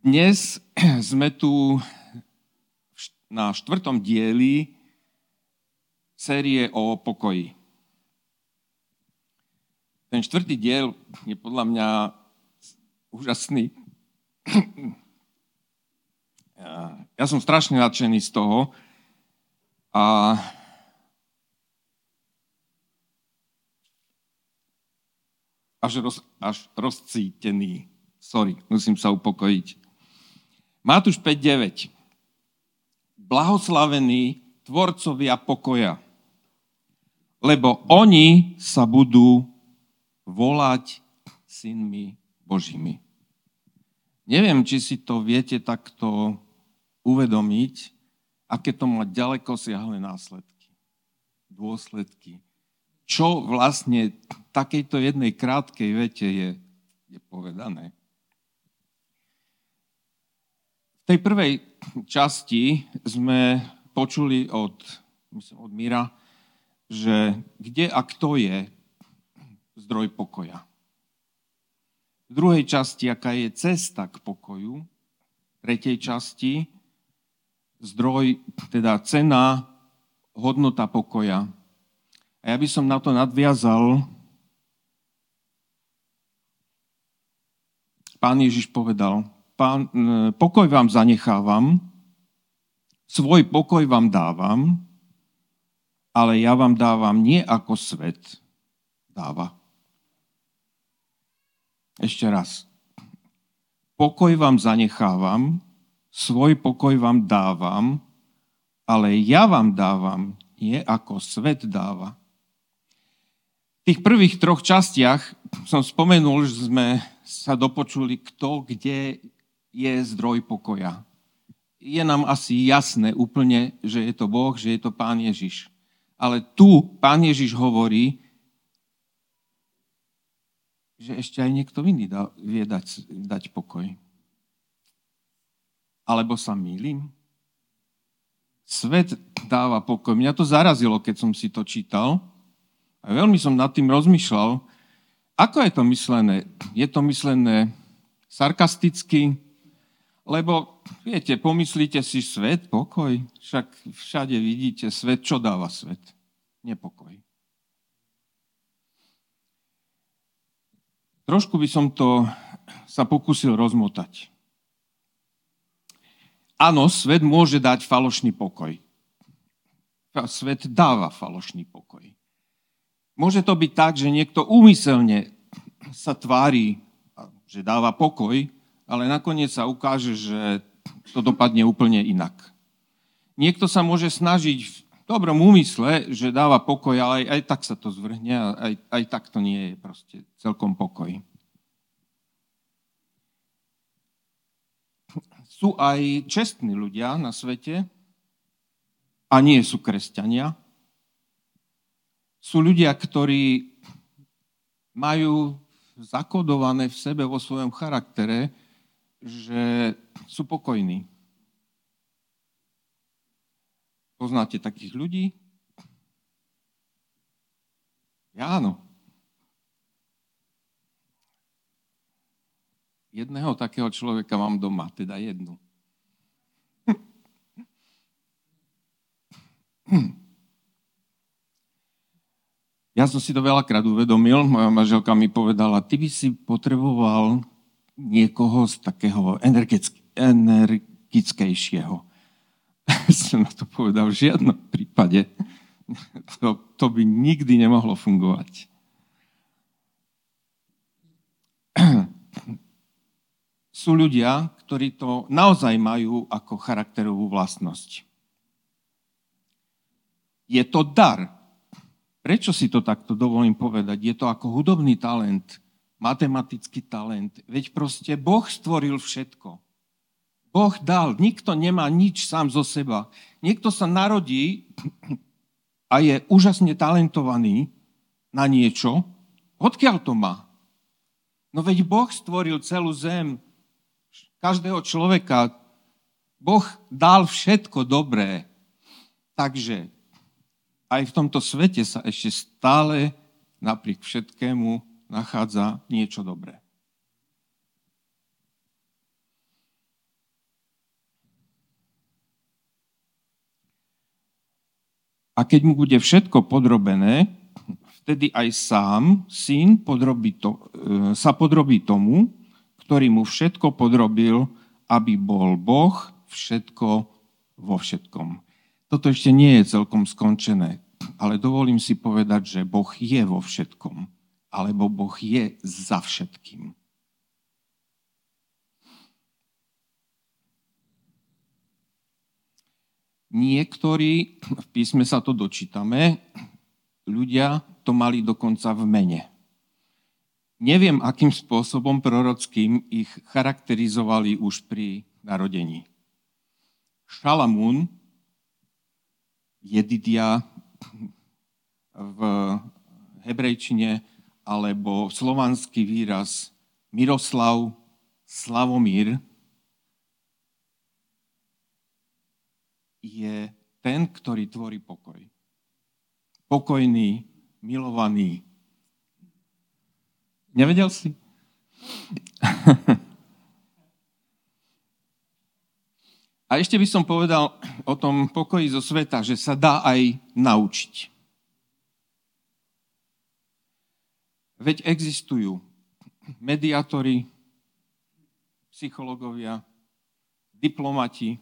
Dnes sme tu na 4. dieli série o pokoji. Ten 4. diel je podľa mňa úžasný. Ja som strašne nadšený z toho a až rozcítený. Sorry, musím sa upokojiť. Matus 5:9. Blahoslavení tvorcovia pokoja, lebo oni sa budú volať synmi Božími. Neviem, či si to viete takto uvedomiť, aké to má ďaleko siahle následky, dôsledky. Čo vlastne takejto jednej krátkej vete je povedané. V tej prvej časti sme počuli od Míra, že kde a kto je zdroj pokoja. V druhej časti, aká je cesta k pokoju. V tretej časti zdroj, teda cena, hodnota pokoja. A ja by som na to nadviazal. Pán Ježiš povedal, pokoj vám zanechávam, svoj pokoj vám dávam, ale ja vám dávam nie ako svet dáva. Ešte raz. Pokoj vám zanechávam, svoj pokoj vám dávam, ale ja vám dávam nie ako svet dáva. V tých prvých troch častiach som spomenul, že sme sa dopočuli, kto kde je zdroj pokoja. Je nám asi jasné úplne, že je to Boh, že je to Pán Ježiš. Ale tu Pán Ježiš hovorí, že ešte aj niekto iný vie dať pokoj. Alebo sa mýlim? Svet dáva pokoj. Mňa to zarazilo, keď som si to čítal. A veľmi som nad tým rozmýšľal, ako je to myslené. Je to myslené sarkasticky, lebo, viete, pomyslíte si svet, pokoj, však všade vidíte svet, čo dáva svet? Nepokoj. Trošku by som to sa pokúsil rozmotať. Áno, svet môže dať falošný pokoj. Svet dáva falošný pokoj. Môže to byť tak, že niekto úmyselne sa tvári, že dáva pokoj, ale nakoniec sa ukáže, že to dopadne úplne inak. Niekto sa môže snažiť v dobrom úmysle, že dáva pokoj, ale aj tak sa to zvrhne a aj tak to nie je proste celkom pokoj. Sú aj čestní ľudia na svete a nie sú kresťania. Sú ľudia, ktorí majú zakodované v sebe, vo svojom charaktere, že sú pokojní. Poznáte takých ľudí? Ja áno. Jedného takého človeka mám doma, teda jednu. Ja som si to veľakrát uvedomil, moja manželka mi povedala, ty by si potreboval niekoho z takého energickejšieho. Som na to povedal, v žiadnom prípade to by nikdy nemohlo fungovať. Sú ľudia, ktorí to naozaj majú ako charakterovú vlastnosť. Je to dar. Prečo si to takto dovolím povedať? Je to ako hudobný talent, matematický talent. Veď proste Boh stvoril všetko. Boh dal. Nikto nemá nič sám zo seba. Niekto sa narodí a je úžasne talentovaný na niečo. Odkiaľ to má? No veď Boh stvoril celú zem, každého človeka. Boh dal všetko dobré. Takže aj v tomto svete sa ešte stále napriek všetkému nachádza niečo dobré. A keď mu bude všetko podrobené, vtedy aj sám syn sa podrobí tomu, ktorý mu všetko podrobil, aby bol Boh všetko vo všetkom. Toto ešte nie je celkom skončené, ale dovolím si povedať, že Boh je vo všetkom, alebo Boh je za všetkým. Niektorí, v písme sa to dočítame, ľudia to mali dokonca v mene. Neviem, akým spôsobom prorockým ich charakterizovali už pri narodení. Šalamún, Jedidia v hebrejčine, alebo slovanský výraz Miroslav, Slavomír, je ten, ktorý tvorí pokoj. Pokojný, milovaný. Nevedel si? A ešte by som povedal o tom pokoji zo sveta, že sa dá aj naučiť. Veď existujú mediátori, psychológovia, diplomati,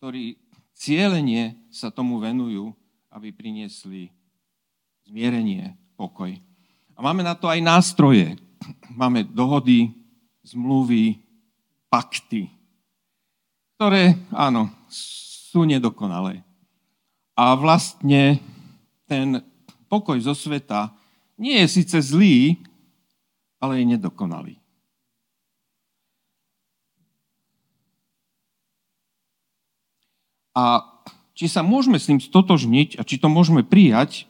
ktorí cielenie sa tomu venujú, aby priniesli zmierenie, pokoj. A máme na to aj nástroje. Máme dohody, zmluvy, pakty, ktoré, áno, sú nedokonalé. A vlastne ten pokoj zo sveta nie je síce zlý, ale je nedokonalý. A či sa môžeme s ním stotožniť a či to môžeme prijať,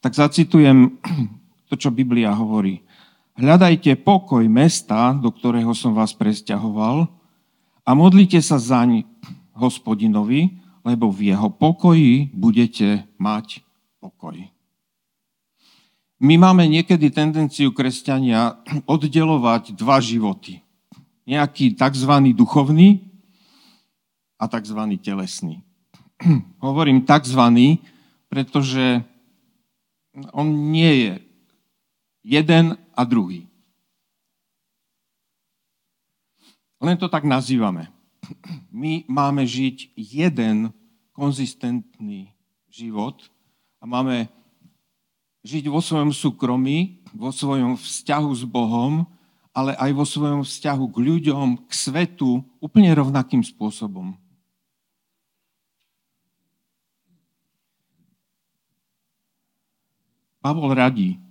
tak zacitujem to, čo Biblia hovorí. Hľadajte pokoj mesta, do ktorého som vás presťahoval, a modlite sa zaň Hospodinovi, lebo v jeho pokoji budete mať pokoj. My máme niekedy tendenciu, kresťania, oddelovať dva životy. Nejaký tzv. Duchovný a tzv. Telesný. Hovorím tzv., pretože on nie je jeden a druhý. Len to tak nazývame. My máme žiť jeden konzistentný život a máme žiť vo svojom súkromí, vo svojom vzťahu s Bohom, ale aj vo svojom vzťahu k ľuďom, k svetu úplne rovnakým spôsobom. Pavol radí,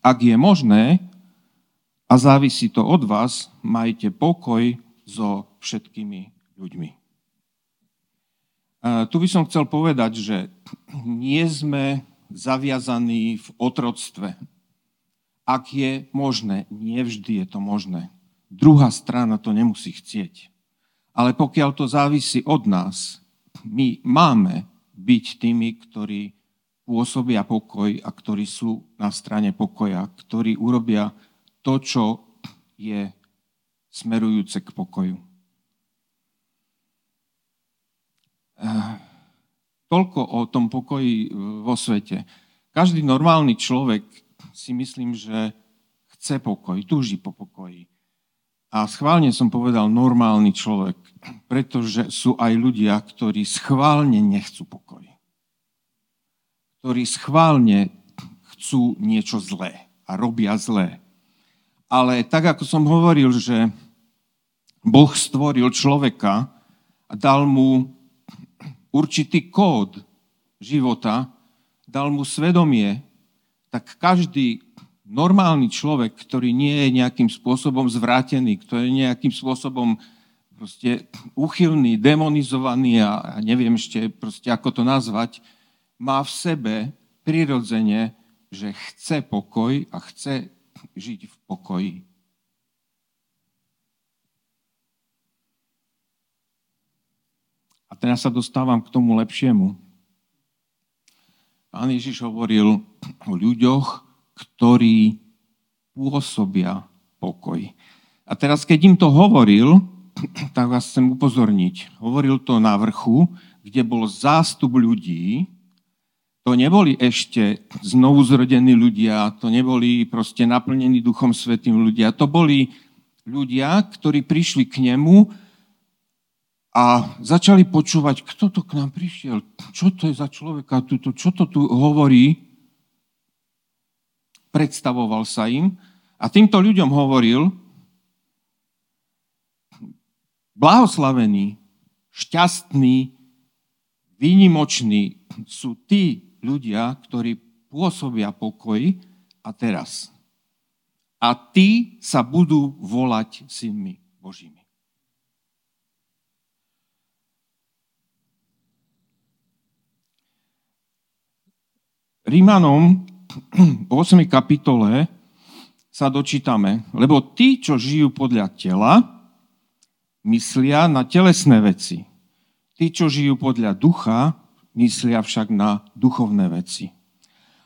ak je možné, a závisí to od vás, majte pokoj so všetkými ľuďmi. Tu by som chcel povedať, že nie sme zaviazaní v otroctve. Ak je možné, nevždy je to možné. Druhá strana to nemusí chcieť. Ale pokiaľ to závisí od nás, my máme byť tými, ktorí pôsobia pokoj a ktorí sú na strane pokoja, ktorí urobia to, čo je smerujúce k pokoju. Toľko o tom pokoji vo svete. Každý normálny človek, si myslím, že chce pokoj, túži po pokoji. A schválne som povedal normálny človek, pretože sú aj ľudia, ktorí schválne nechcú pokoj, ktorí schválne chcú niečo zlé a robia zlé. Ale tak, ako som hovoril, že Boh stvoril človeka a dal mu určitý kód života, dal mu svedomie, tak každý normálny človek, ktorý nie je nejakým spôsobom zvrátený, ktorý je nejakým spôsobom proste úchylný, demonizovaný a neviem ešte proste, ako to nazvať, má v sebe prirodzene, že chce pokoj a chce žiť v pokoji. A teraz sa dostávam k tomu lepšiemu. Pán Ježiš hovoril o ľuďoch, ktorí pôsobia pokoj. A teraz, keď im to hovoril, tak vás chcem upozorniť. Hovoril to na vrchu, kde bol zástup ľudí, to neboli ešte znovuzrodení ľudia, to neboli proste naplnení Duchom Svätým ľudia, to boli ľudia, ktorí prišli k nemu a začali počúvať, kto to k nám prišiel, čo to je za človeka, čo to tu hovorí. Predstavoval sa im a týmto ľuďom hovoril: blahoslavení, šťastní, výnimoční sú tí ľudia, ktorí pôsobia pokoj a teraz. A tí sa budú volať synmi Božími. Rímanom v 8. kapitole sa dočítame: lebo tí, čo žijú podľa tela, myslia na telesné veci. Tí, čo žijú podľa ducha, myslia však na duchovné veci.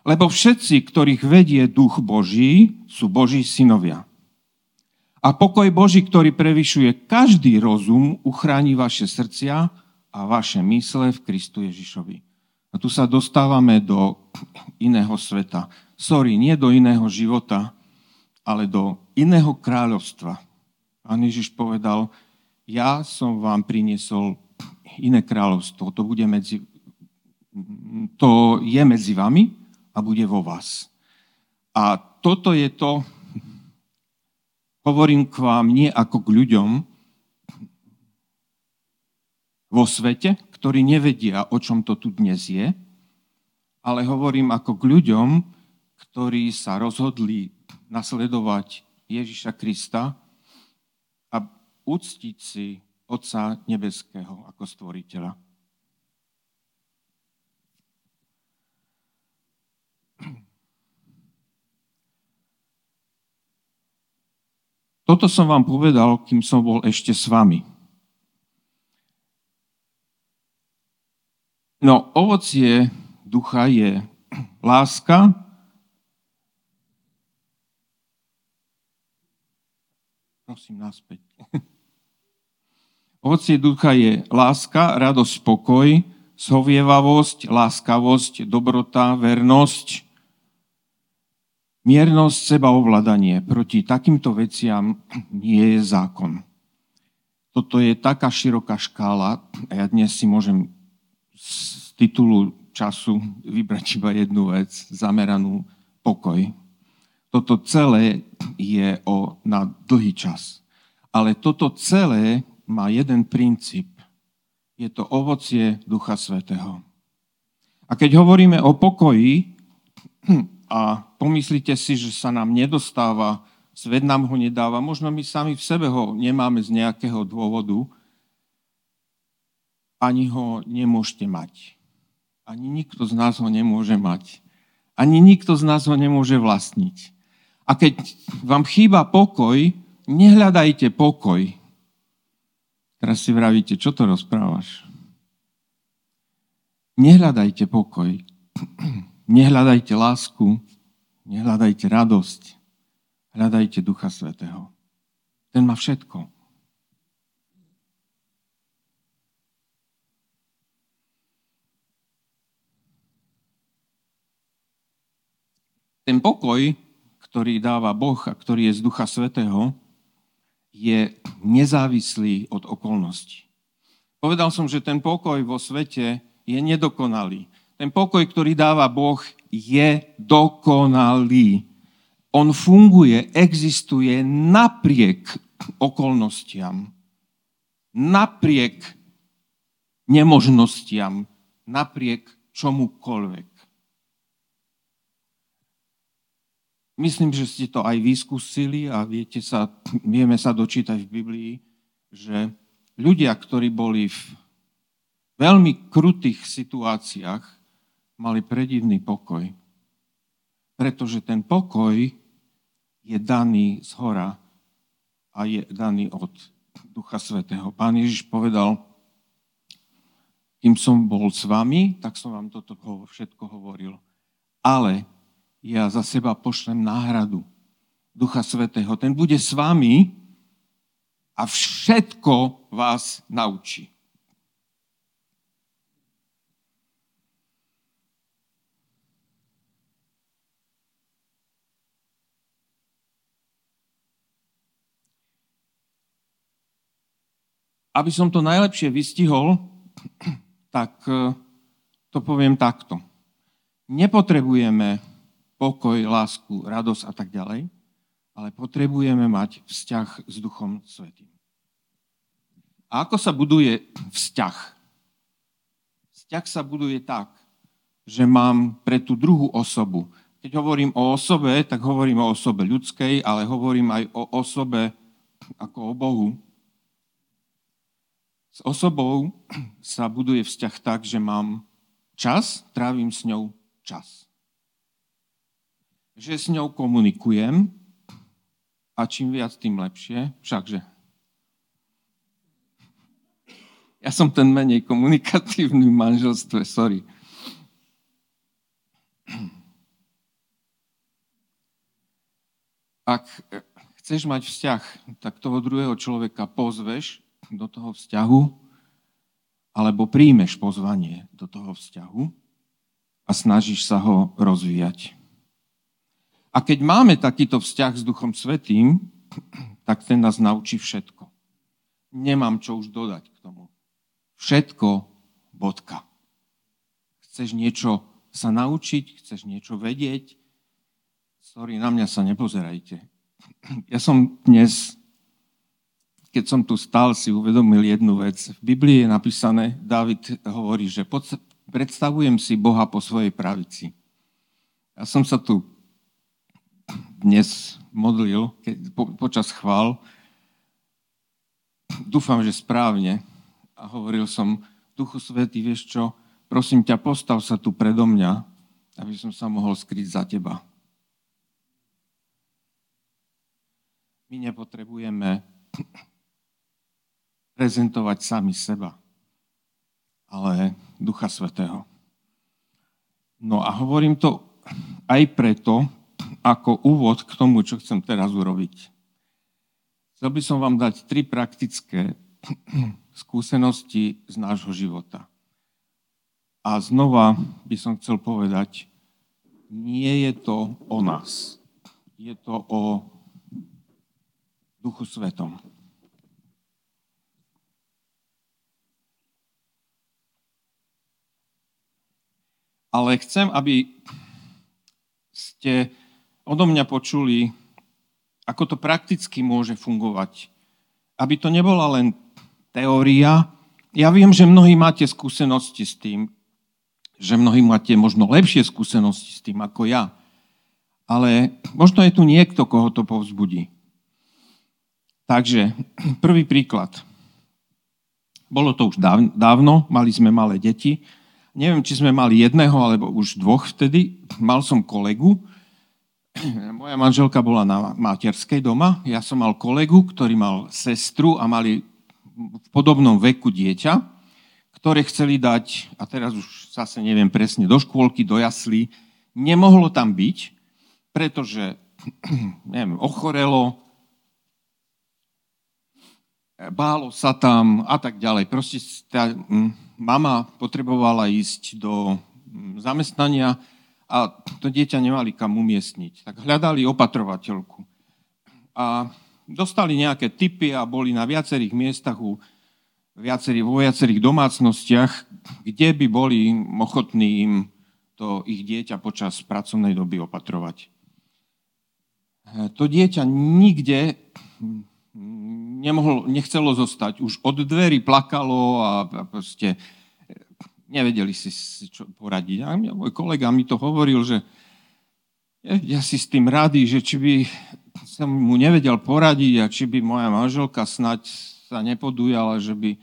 Lebo všetci, ktorých vedie duch Boží, sú Boží synovia. A pokoj Boží, ktorý prevyšuje každý rozum, uchráni vaše srdcia a vaše mysle v Kristu Ježišovi. A tu sa dostávame do iného sveta. Sorry, nie do iného života, ale do iného kráľovstva. Pán Ježiš povedal: ja som vám priniesol iné kráľovstvo. To je medzi vami a bude vo vás. A toto je to, hovorím k vám nie ako k ľuďom vo svete, ktorí nevedia, o čom to tu dnes je, ale hovorím ako k ľuďom, ktorí sa rozhodli nasledovať Ježiša Krista a uctiť si Otca nebeského ako stvoriteľa. Toto som vám povedal, kým som bol ešte s vami. No, ovocie ducha je láska, Ovocie ducha je láska, radosť, pokoj, zhovievavosť, láskavosť, dobrota, vernosť, miernosť, sebaovládanie. Proti takýmto veciam nie je zákon. Toto je taká široká škála a ja dnes si môžem z titulu času vybrať iba jednu vec, zameranú pokoj. Toto celé je na dlhý čas. Ale toto celé má jeden princíp. Je to ovocie Ducha Svätého. A keď hovoríme o pokoji a pomyslíte si, že sa nám nedostáva, svet nám ho nedáva, možno my sami v sebe ho nemáme z nejakého dôvodu, ani ho nemôžete mať. Ani nikto z nás ho nemôže mať. Ani nikto z nás ho nemôže vlastniť. A keď vám chýba pokoj, nehľadajte pokoj. Teraz si vravíte, čo to rozprávaš? Nehľadajte pokoj. Nehľadajte lásku. Nehľadajte radosť. Hľadajte Ducha Svätého. Ten má všetko. Ten pokoj, ktorý dáva Boh a ktorý je z Ducha Svätého, je nezávislý od okolností. Povedal som, že ten pokoj vo svete je nedokonalý. Ten pokoj, ktorý dáva Boh, je dokonalý. On funguje, existuje napriek okolnostiam, napriek nemožnostiam, napriek čomukoľvek. Myslím, že ste to aj vyskúsili a vieme sa dočítať v Biblii, že ľudia, ktorí boli v veľmi krutých situáciách, mali predivný pokoj. Pretože ten pokoj je daný zhora a je daný od Ducha Svätého. Pán Ježiš povedal: kým som bol s vami, tak som vám toto všetko hovoril. Ale ja za seba pošlem náhradu Ducha Svätého. Ten bude s vami a všetko vás naučí. aby som to najlepšie vystihol, tak to poviem takto. Nepotrebujeme pokoj, lásku, radosť a tak ďalej, ale potrebujeme mať vzťah s Duchom Svätým. A ako sa buduje vzťah? Vzťah sa buduje tak, že mám pre tú druhú osobu. Keď hovorím o osobe, tak hovorím o osobe ľudskej, ale hovorím aj o osobe ako o Bohu. S osobou sa buduje vzťah tak, že mám čas, trávim s ňou čas. Že s ňou komunikujem a čím viac, tým lepšie. Všakže. Ja som ten menej komunikatívny v manželstve, sorry. Ak chceš mať vzťah, tak toho druhého človeka pozveš do toho vzťahu, alebo príjmeš pozvanie do toho vzťahu a snažíš sa ho rozvíjať. A keď máme takýto vzťah s Duchom Svätým, tak ten nás naučí všetko. Nemám čo už dodať k tomu. Všetko, bodka. Chceš niečo sa naučiť, chceš niečo vedieť? Sorry, na mňa sa nepozerajte. Ja som dnes... Keď som tu stál, si uvedomil jednu vec. V Biblii je napísané, Dávid hovorí, že predstavujem si Boha po svojej pravici. Ja som sa tu dnes modlil počas chvál. Dúfam, že správne. A hovoril som, Duchu Svätý, vieš čo, prosím ťa, postav sa tu predo mňa, aby som sa mohol skryť za teba. My nepotrebujeme prezentovať sami seba, ale Ducha Svätého. No a hovorím to aj preto, ako úvod k tomu, čo chcem teraz urobiť. Chcel by som vám dať 3 praktické skúsenosti z nášho života. A znova by som chcel povedať, nie je to o nás. Je to o Duchu Svätom. Ale chcem, aby ste odo mňa počuli, ako to prakticky môže fungovať. Aby to nebola len teória. Ja viem, že mnohí máte skúsenosti s tým, že mnohí máte možno lepšie skúsenosti s tým ako ja. Ale možno je tu niekto, koho to povzbudí. Takže prvý príklad. Bolo to už dávno, mali sme malé deti. Neviem, či sme mali jedného, alebo už dvoch vtedy. Mal som kolegu. Moja manželka bola na materskej doma. Ja som mal kolegu, ktorý mal sestru a mali v podobnom veku dieťa, ktoré chceli dať, a teraz už zase neviem presne, do škôlky, do jaslí. Nemohlo tam byť, pretože, neviem, ochorelo, bálo sa tam a tak ďalej. Proste mama potrebovala ísť do zamestnania a to dieťa nemali kam umiestniť. Tak hľadali opatrovateľku. A dostali nejaké tipy a boli na viacerých miestach vo viacerých domácnostiach, kde by boli ochotní im to ich dieťa počas pracovnej doby opatrovať. To dieťa nikde nechcelo zostať. Už od dverí plakalo a proste nevedeli si čo poradiť. A môj kolega mi to hovoril, že ja si s tým rady, že či by som mu nevedel poradiť a či by moja manželka snáď sa nepodujala, že by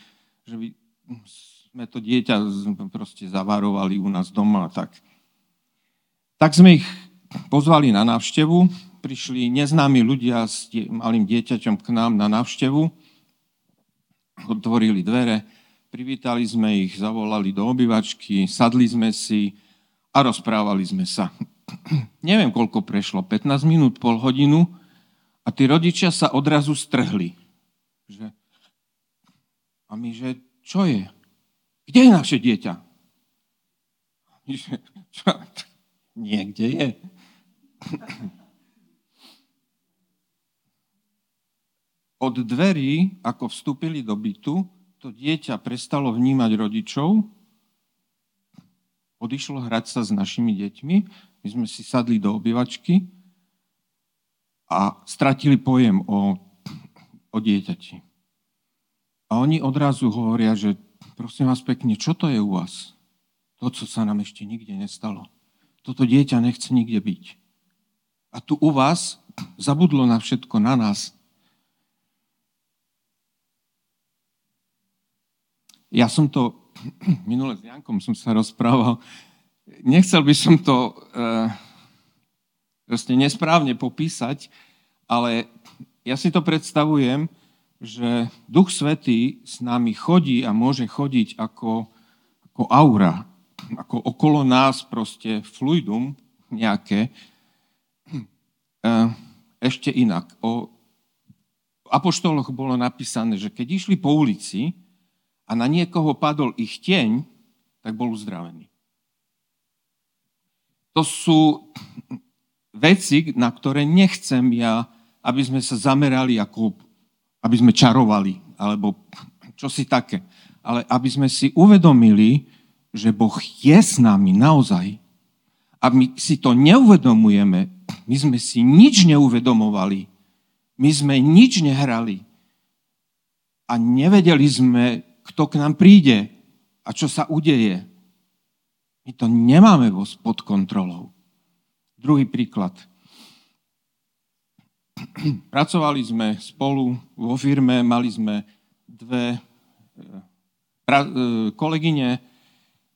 sme to dieťa proste zavarovali u nás doma. Tak sme ich pozvali na návštevu. Prišli neznámi ľudia s malým dieťaťom k nám na návštevu, otvorili dvere, privítali sme ich, zavolali do obývačky, sadli sme si a rozprávali sme sa. Neviem, koľko prešlo, 15 minút, pol hodinu a tí rodičia sa odrazu strhli. A my, že čo je? Kde je naše dieťa? A my, že čo? Niekde je. Od dverí, ako vstúpili do bytu, to dieťa prestalo vnímať rodičov, odišlo hrať sa s našimi deťmi, my sme si sadli do obývačky a stratili pojem o dieťati. A oni odrazu hovoria, že prosím vás pekne, čo to je u vás? To, co sa nám ešte nikde nestalo. Toto dieťa nechce nikde byť. A tu u vás zabudlo na všetko, na nás. Ja som to, minule s Jankom som sa rozprával, nechcel by som to proste nesprávne popísať, ale ja si to predstavujem, že Duch Svätý s nami chodí a môže chodiť ako aura, ako okolo nás proste fluidum nejaké, ešte inak. O apoštoloch bolo napísané, že keď išli po ulici, a na niekoho padol ich tieň, tak bol uzdravený. To sú veci, na ktoré nechcem ja, aby sme sa zamerali, ako aby sme čarovali, alebo čosi také. Ale aby sme si uvedomili, že Boh je s nami naozaj. A my si to neuvedomujeme. My sme si nič neuvedomovali. My sme nič nehrali. A nevedeli sme, kto k nám príde a čo sa udeje. My to nemáme pod kontrolou. Druhý príklad. Pracovali sme spolu vo firme, mali sme dve kolegyne,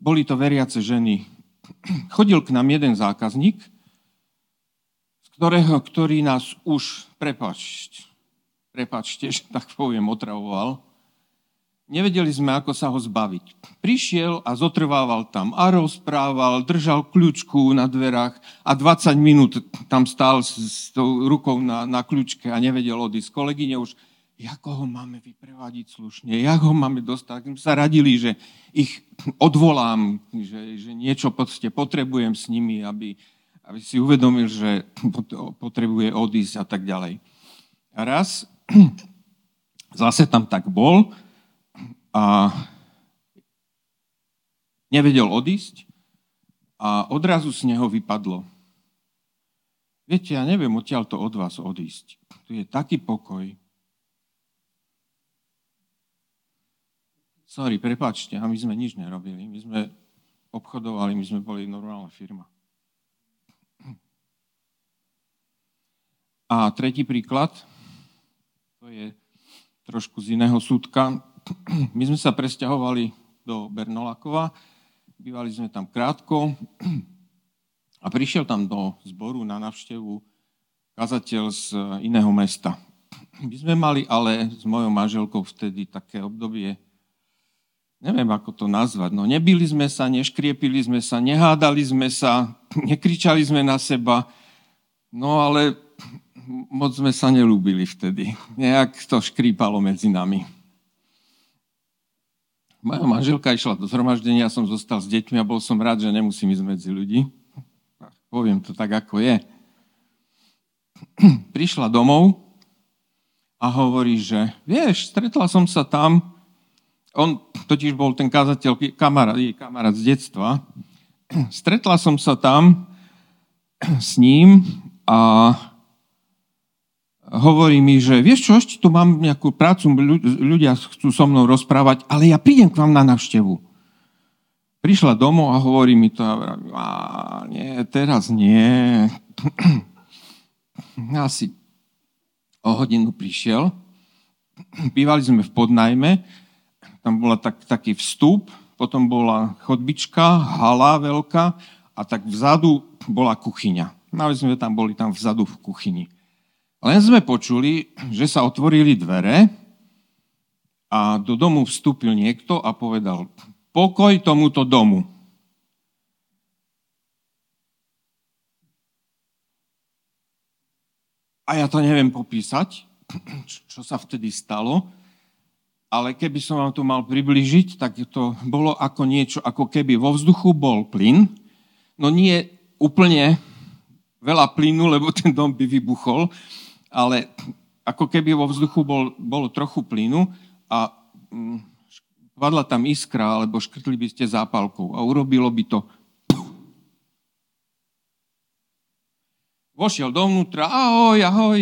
boli to veriace ženy. Chodil k nám jeden zákazník, ktorý nás už, prepáčte, že tak poviem, otravoval. Nevedeli sme, ako sa ho zbaviť. Prišiel a zotrvával tam a rozprával, držal kľúčku na dverách a 20 minút tam stál s tou rukou na kľúčke a nevedel odísť. Kolegyne už, ako ho máme vyprevadiť slušne, ako ho máme dostať. My sa radili, že ich odvolám, že niečo potrebujem s nimi, aby si uvedomil, že potrebuje odísť a tak ďalej. A raz zase tam tak bol, a nevedel odísť a odrazu z neho vypadlo. Viete, ja neviem odtiaľ to od vás odísť. Tu je taký pokoj. Sorry, prepáčte, a my sme nič nerobili. My sme obchodovali, my sme boli normálna firma. A tretí príklad, to je trošku z iného súdka. My sme sa presťahovali do Bernolákova, bývali sme tam krátko a prišiel tam do zboru na návštevu kazateľ z iného mesta. My sme mali ale s mojou manželkou vtedy také obdobie, neviem ako to nazvať, no nebili sme sa, neškriepili sme sa, nehádali sme sa, nekričali sme na seba, no ale moc sme sa nelúbili vtedy. Nejak to škrípalo medzi nami. Moja manželka išla do zhromaždenia, som zostal s deťmi a bol som rád, že nemusím ísť medzi ľudí. Poviem to tak, ako je. Prišla domov a hovorí, že vieš, stretla som sa tam. On totiž bol ten kazateľ, jej kamarát z detstva. Stretla som sa tam s ním a hovorí mi, že vieš čo, ešte tu mám nejakú prácu, ľudia chcú so mnou rozprávať, ale ja prídem k vám na návštevu. Prišla domov a hovorí mi to a nie, teraz nie. Asi o hodinu prišiel. Bývali sme v podnajme, tam bola taký vstup, potom bola chodbička, hala veľká a tak vzadu bola kuchyňa. Boli tam vzadu v kuchyni. Len sme počuli, že sa otvorili dvere a do domu vstúpil niekto a povedal: pokoj tomuto domu. A ja to neviem popísať, čo sa vtedy stalo, ale keby som vám to mal priblížiť, tak to bolo ako niečo, ako keby vo vzduchu bol plyn, no nie úplne veľa plynu, lebo ten dom by vybuchol, ale ako keby vo vzduchu bolo trochu plynu a padla tam iskra, alebo škrtli by ste zápalkou a urobilo by to. Vošiel dovnútra, ahoj, ahoj.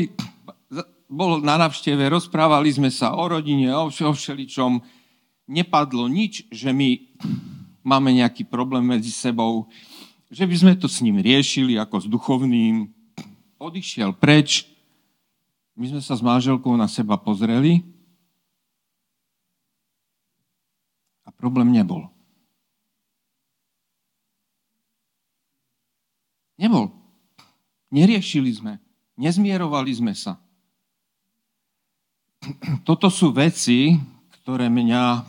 Bol na návšteve, rozprávali sme sa o rodine, o všeličom. Nepadlo nič, že my máme nejaký problém medzi sebou, že by sme to s ním riešili ako s duchovným. Odišiel preč. My sme sa s manželkou na seba pozreli a problém nebol. Nebol. Neriešili sme. Nezmierovali sme sa. Toto sú veci, ktoré mňa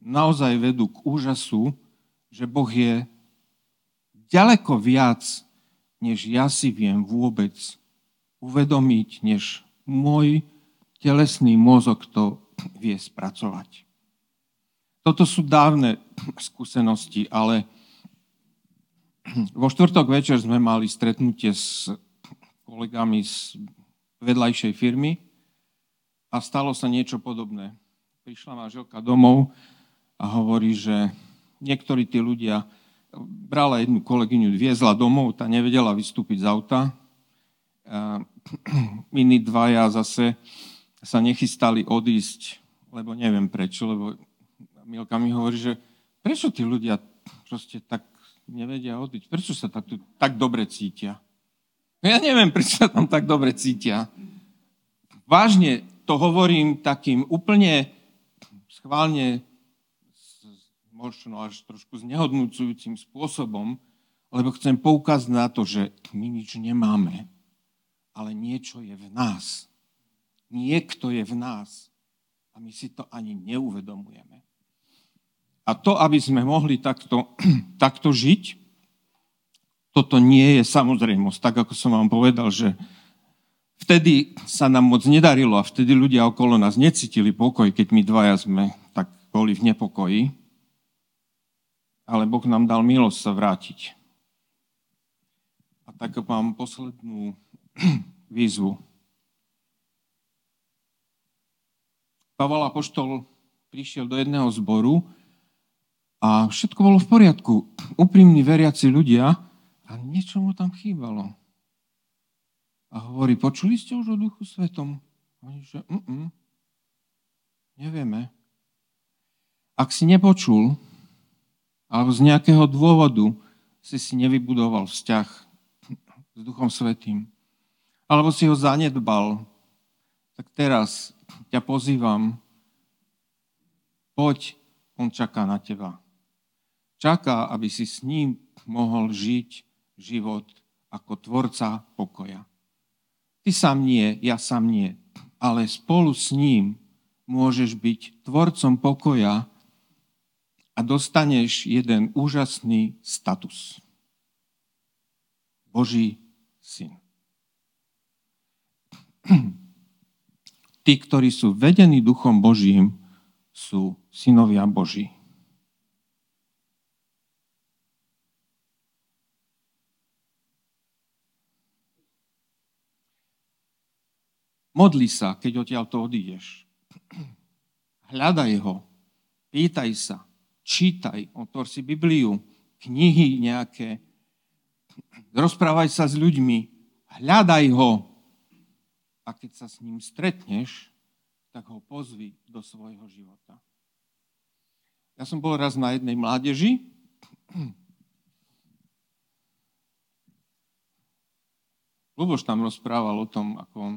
naozaj vedú k úžasu, že Boh je ďaleko viac, než ja si viem vôbec uvedomiť, než môj telesný mozog to vie spracovať. Toto sú dávne skúsenosti, ale vo štvrtok večer sme mali stretnutie s kolegami z vedľajšej firmy a stalo sa niečo podobné. Prišla manželka domov a hovorí, že niektorí tí ľudia, brala jednu kolegyňu, viezla domov, tá nevedela vystúpiť z auta. Iní dvaja zase sa nechystali odísť, lebo neviem prečo, lebo Milka mi hovorí, že prečo tí ľudia proste tak nevedia odísť, prečo sa tak dobre cítia. Ja neviem, prečo sa tam tak dobre cítia. Vážne to hovorím takým úplne schválne, možno až trošku znehodnúcujúcim spôsobom, lebo chcem poukázať na to, že my nič nemáme. Ale niečo je v nás. Niekto je v nás. A my si to ani neuvedomujeme. A to, aby sme mohli takto žiť, toto nie je samozrejmosť. Tak, ako som vám povedal, že vtedy sa nám moc nedarilo a vtedy ľudia okolo nás necítili pokoj, keď my dvaja sme tak boli v nepokoji. Ale Boh nám dal milosť sa vrátiť. A tak mám poslednú výzvu. Pavol apoštol prišiel do jedného zboru a všetko bolo v poriadku. Úprimní veriaci ľudia a niečo mu tam chýbalo. A hovorí, počuli ste už o Duchu Svetom? A oni, že nevieme. Ak si nepočul, alebo z nejakého dôvodu si nevybudoval vzťah s Duchom Svetým, alebo si ho zanedbal, tak teraz ťa pozývam, poď, on čaká na teba. Čaká, aby si s ním mohol žiť život ako tvorca pokoja. Ty sám nie, ja sám nie, ale spolu s ním môžeš byť tvorcom pokoja a dostaneš jeden úžasný status. Boží syn. Tí, ktorí sú vedení Duchom Božím, sú synovia Boží. Modli sa, keď odtiaľto odídeš. Hľadaj ho, pýtaj sa, čítaj, otvor si Bibliu, knihy nejaké, rozprávaj sa s ľuďmi, hľadaj ho. A keď sa s ním stretneš, tak ho pozvi do svojho života. Ja som bol raz na jednej mládeži. Ľuboš tam rozprával o tom, ako on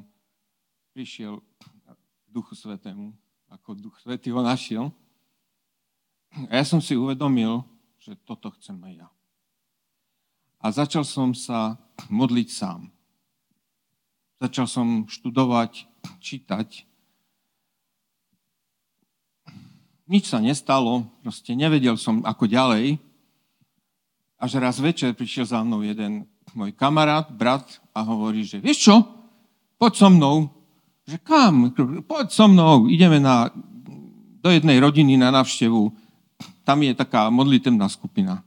prišiel k Duchu Svätému, ako Duch Svätý ho našiel. A ja som si uvedomil, že toto chcem aj ja. A začal som sa modliť sám. Začal som študovať, čítať. Nič sa nestalo, proste nevedel som ako ďalej. Až raz večer prišiel za mnou jeden môj kamarát, brat a hovorí, že vieš čo, poď so mnou. Že kam? Poď so mnou, ideme do jednej rodiny na návštevu. Tam je taká modlitebná skupina.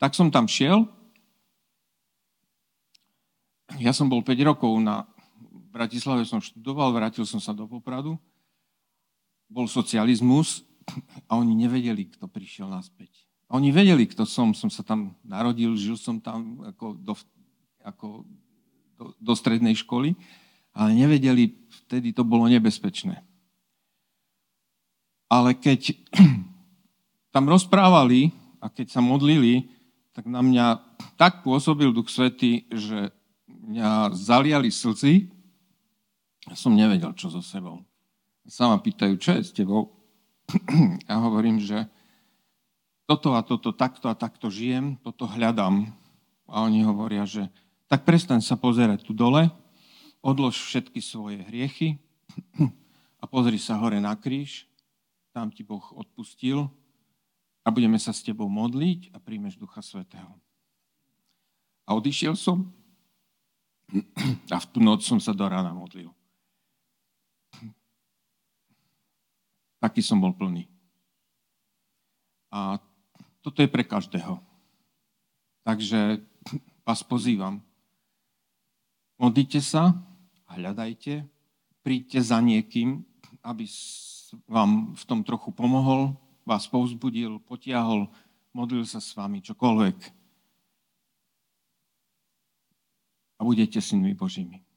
Tak som tam šiel. Ja som bol 5 rokov v Bratislave, som študoval, vrátil som sa do Popradu bol socializmus a oni nevedeli, kto prišiel naspäť. Oni vedeli, kto som sa tam narodil, žil som tam ako do strednej školy, ale nevedeli, vtedy to bolo nebezpečné. Ale keď tam rozprávali a keď sa modlili, tak na mňa tak pôsobil Duch Svätý, že mňa zaliali slzy a som nevedel, čo so sebou. Sa ma pýtajú, čo je s tebou? Ja hovorím, že toto a toto, takto a takto žijem, toto hľadám. A oni hovoria, že tak prestaň sa pozerať tu dole, odlož všetky svoje hriechy a pozri sa hore na kríž, tam ti Boh odpustil a budeme sa s tebou modliť a príjmeš Ducha Svätého. A odišiel som a v tú noc som sa do rána modlil. Taký som bol plný. A toto je pre každého. Takže vás pozývam. Modlite sa, hľadajte, príďte za niekým, aby vám v tom trochu pomohol, vás povzbudil, potiahol, modlil sa s vami, čokoľvek. A budete synmi Božími.